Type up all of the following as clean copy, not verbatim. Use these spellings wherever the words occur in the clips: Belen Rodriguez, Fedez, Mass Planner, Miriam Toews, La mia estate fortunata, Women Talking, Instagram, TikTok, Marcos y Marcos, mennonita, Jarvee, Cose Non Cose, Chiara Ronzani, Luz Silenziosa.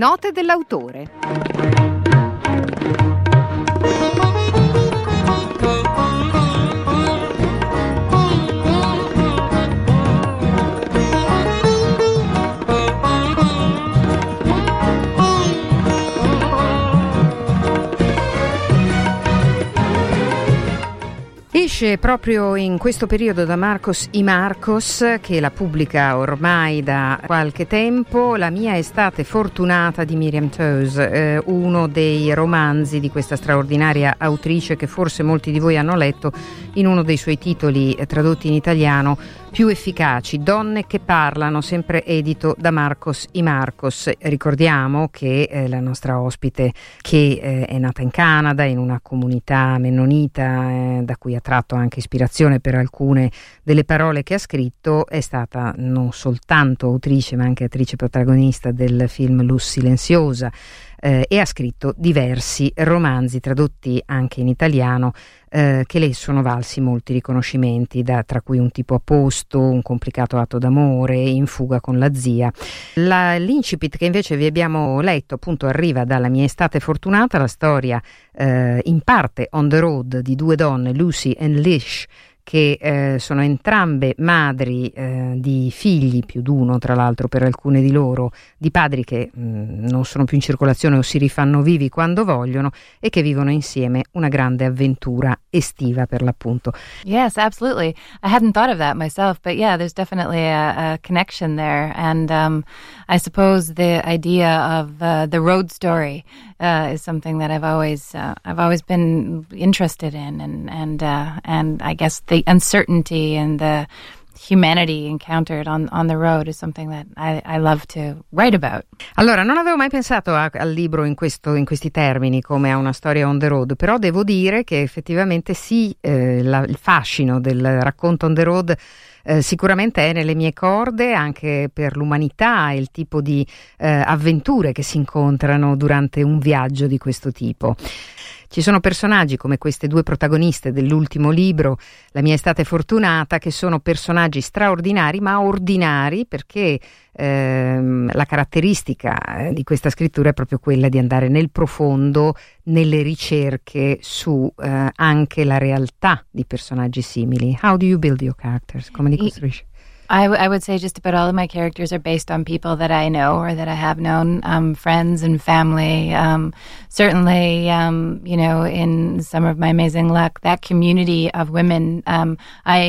Note dell'autore. Esce proprio in questo periodo da Marcos y Marcos, che la pubblica ormai da qualche tempo, La mia estate fortunata di Miriam Toews, uno dei romanzi di questa straordinaria autrice che forse molti di voi hanno letto in uno dei suoi titoli tradotti in italiano più efficaci, Donne che parlano, sempre edito da Marcos y Marcos. Ricordiamo che la nostra ospite, che è nata in Canada in una comunità mennonita, da cui ha tratto anche ispirazione per alcune delle parole che ha scritto, è stata non soltanto autrice ma anche attrice protagonista del film Luz Silenziosa, e ha scritto diversi romanzi tradotti anche in italiano che le sono valsi molti riconoscimenti, tra cui Un tipo a posto, Un complicato atto d'amore, In fuga con la zia. L'incipit che invece vi abbiamo letto appunto arriva dalla mia estate fortunata, la storia in parte on the road di due donne, Lucy e Lish, che sono entrambe madri di figli, più d'uno tra l'altro per alcune di loro, di padri che non sono più in circolazione o si rifanno vivi quando vogliono, e che vivono insieme una grande avventura estiva per l'appunto. Yes, absolutely. I hadn't thought of that myself, but yeah, there's definitely a connection there. And I suppose the idea of the road story is something that I've always been interested in, and I guess the uncertainty and the humanity encountered on the road is something that I love to write about. Allora, non avevo mai pensato al libro in questi termini, come a una storia on the road, però devo dire che effettivamente sì, il fascino del racconto on the road sicuramente è nelle mie corde, anche per l'umanità e il tipo di avventure che si incontrano durante un viaggio di questo tipo. Ci sono personaggi come queste due protagoniste dell'ultimo libro, La mia estate fortunata, che sono personaggi straordinari ma ordinari, perché la caratteristica di questa scrittura è proprio quella di andare nel profondo, nelle ricerche su anche la realtà di personaggi simili. How do you build your characters? Come li costruisci? I would say just about all of my characters are based on people that I know or that I have known, friends and family. Certainly, you know, in some of my amazing luck, that community of women, I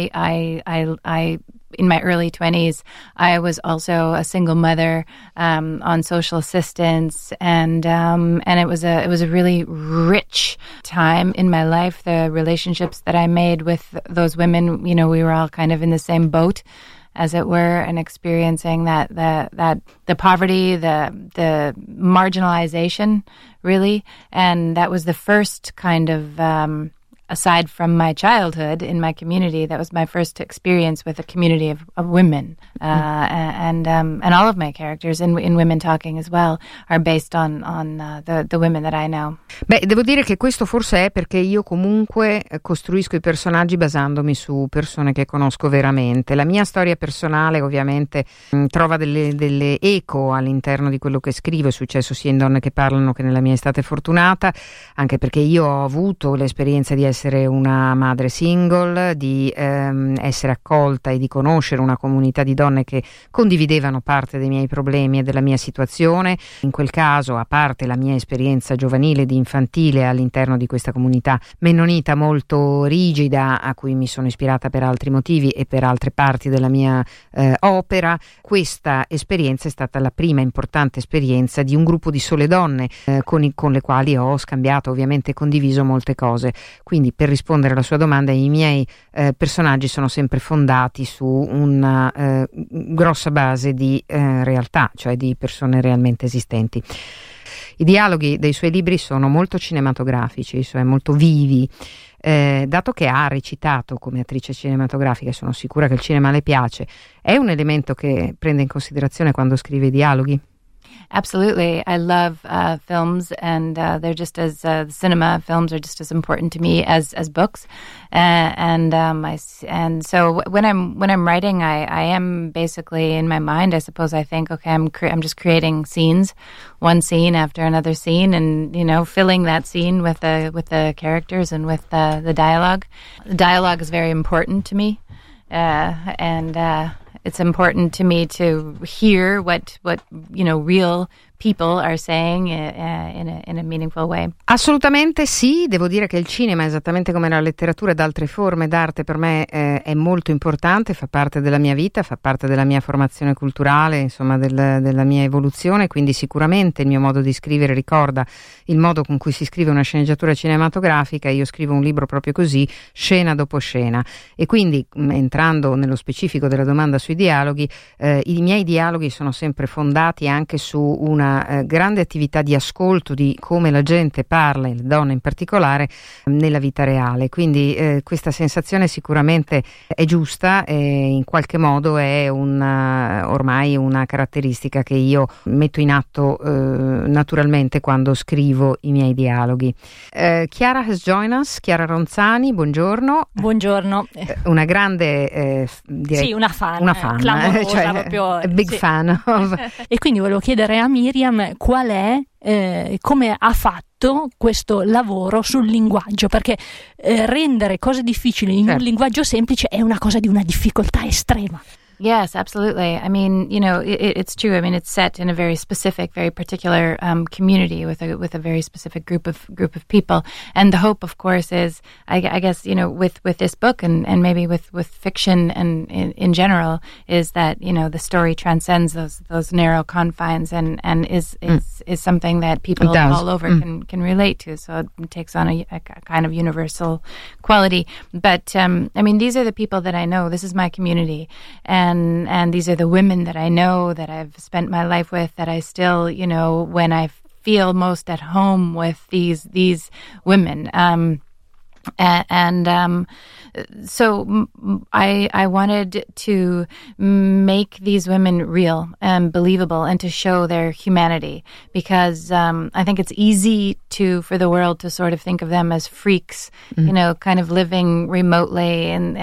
in my early 20s, I was also a single mother on social assistance, and it was a really rich time in my life. The relationships that I made with those women, you know, we were all kind of in the same boat, as it were, and experiencing that the poverty, the marginalization, really, and that was the first kind of. Aside from my childhood in my community, that was my first experience with a community of women, and all of my characters in Women Talking as well are based on the women that I know. Beh, devo dire che questo forse è perché io comunque costruisco i personaggi basandomi su persone che conosco veramente. La mia storia personale ovviamente trova delle eco all'interno di quello che scrivo. È successo sia in Donne che parlano che nella mia estate fortunata, anche perché io ho avuto l'esperienza di essere una madre single, di essere accolta e di conoscere una comunità di donne che condividevano parte dei miei problemi e della mia situazione. In quel caso, a parte la mia esperienza giovanile di infantile all'interno di questa comunità mennonita molto rigida, a cui mi sono ispirata per altri motivi e per altre parti della mia opera, questa esperienza è stata la prima importante esperienza di un gruppo di sole donne con le quali ho scambiato, ovviamente condiviso molte cose. Quindi, per rispondere alla sua domanda, i miei personaggi sono sempre fondati su una grossa base di realtà, cioè di persone realmente esistenti. I dialoghi dei suoi libri sono molto cinematografici, cioè molto vivi. Dato che ha recitato come attrice cinematografica, sono sicura che il cinema le piace. È un elemento che prende in considerazione quando scrive i dialoghi? Absolutely. I love films, and they're just as cinema films are just as important to me as books. And so when I'm writing, I am basically in my mind, I suppose, I think, okay, I'm just creating scenes, one scene after another scene, and, you know, filling that scene with the characters and with the dialogue. The dialogue is very important to me. It's important to me to hear what you know, real people are saying in a meaningful way. Assolutamente sì, devo dire che il cinema, esattamente come la letteratura ed altre forme d'arte, per me è molto importante, fa parte della mia vita, fa parte della mia formazione culturale, insomma della mia evoluzione, quindi sicuramente il mio modo di scrivere ricorda il modo con cui si scrive una sceneggiatura cinematografica. Io scrivo un libro proprio così, scena dopo scena, e quindi, entrando nello specifico della domanda sui dialoghi, i miei dialoghi sono sempre fondati anche su una grande attività di ascolto di come la gente parla, e le donne in particolare, nella vita reale. Quindi questa sensazione sicuramente è giusta, e in qualche modo è ormai una caratteristica che io metto in atto naturalmente quando scrivo i miei dialoghi. Chiara has joined us. Chiara Ronzani, buongiorno. Buongiorno. Una grande direi, sì, una fan clamorosa, cioè, proprio big, sì, fan of. E quindi volevo chiedere a Miriam qual è, come ha fatto questo lavoro sul linguaggio, perché rendere cose difficili in un linguaggio semplice è una cosa di una difficoltà estrema. Yes, absolutely. I mean, you know, it's true. I mean, it's set in a very specific, very particular community with a very specific group of people. And the hope, of course, is, I guess, you know, with this book and maybe with fiction and in general, is that, you know, the story transcends those narrow confines and is something that people all over can relate to. So it takes on a kind of universal quality. But I mean, these are the people that I know. This is my community, and these are the women that I know, that I've spent my life with, that I still, you know, when I feel most at home with these women. So I wanted to make these women real and believable, and to show their humanity, because I think it's easy for the world to sort of think of them as freaks, you know, kind of living remotely in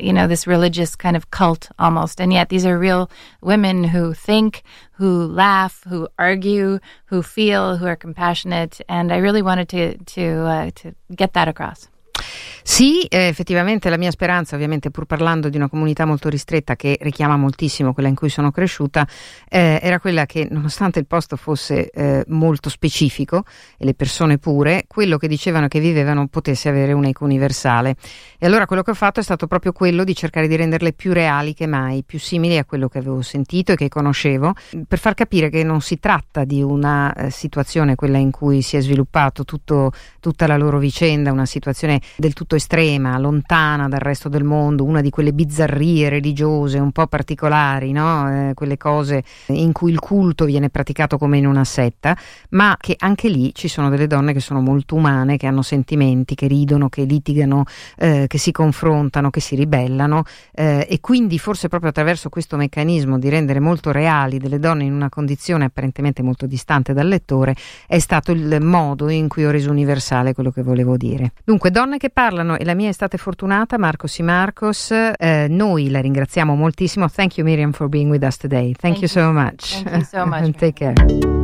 you know, this religious kind of cult almost. And yet these are real women who think, who laugh, who argue, who feel, who are compassionate, and I really wanted to get that across. Sì, effettivamente la mia speranza, ovviamente pur parlando di una comunità molto ristretta che richiama moltissimo quella in cui sono cresciuta, era quella che, nonostante il posto fosse molto specifico e le persone pure, quello che dicevano che vivevano potesse avere un'eco universale. E allora quello che ho fatto è stato proprio quello di cercare di renderle più reali che mai, più simili a quello che avevo sentito e che conoscevo, per far capire che non si tratta di una situazione, quella in cui si è sviluppato tutta la loro vicenda, una situazione del tutto estrema, lontana dal resto del mondo, una di quelle bizzarrie religiose un po' particolari, no? Quelle cose in cui il culto viene praticato come in una setta, ma che anche lì ci sono delle donne che sono molto umane, che hanno sentimenti, che ridono, che litigano, che si confrontano, che si ribellano, e quindi forse proprio attraverso questo meccanismo di rendere molto reali delle donne in una condizione apparentemente molto distante dal lettore, è stato il modo in cui ho reso universale quello che volevo dire. Dunque, donne che parlano, e la mia estate fortunata, Marcos y Marcos. Noi la ringraziamo moltissimo. Thank you, Miriam, for being with us today. Thank you so much. Thank you so much. Take care.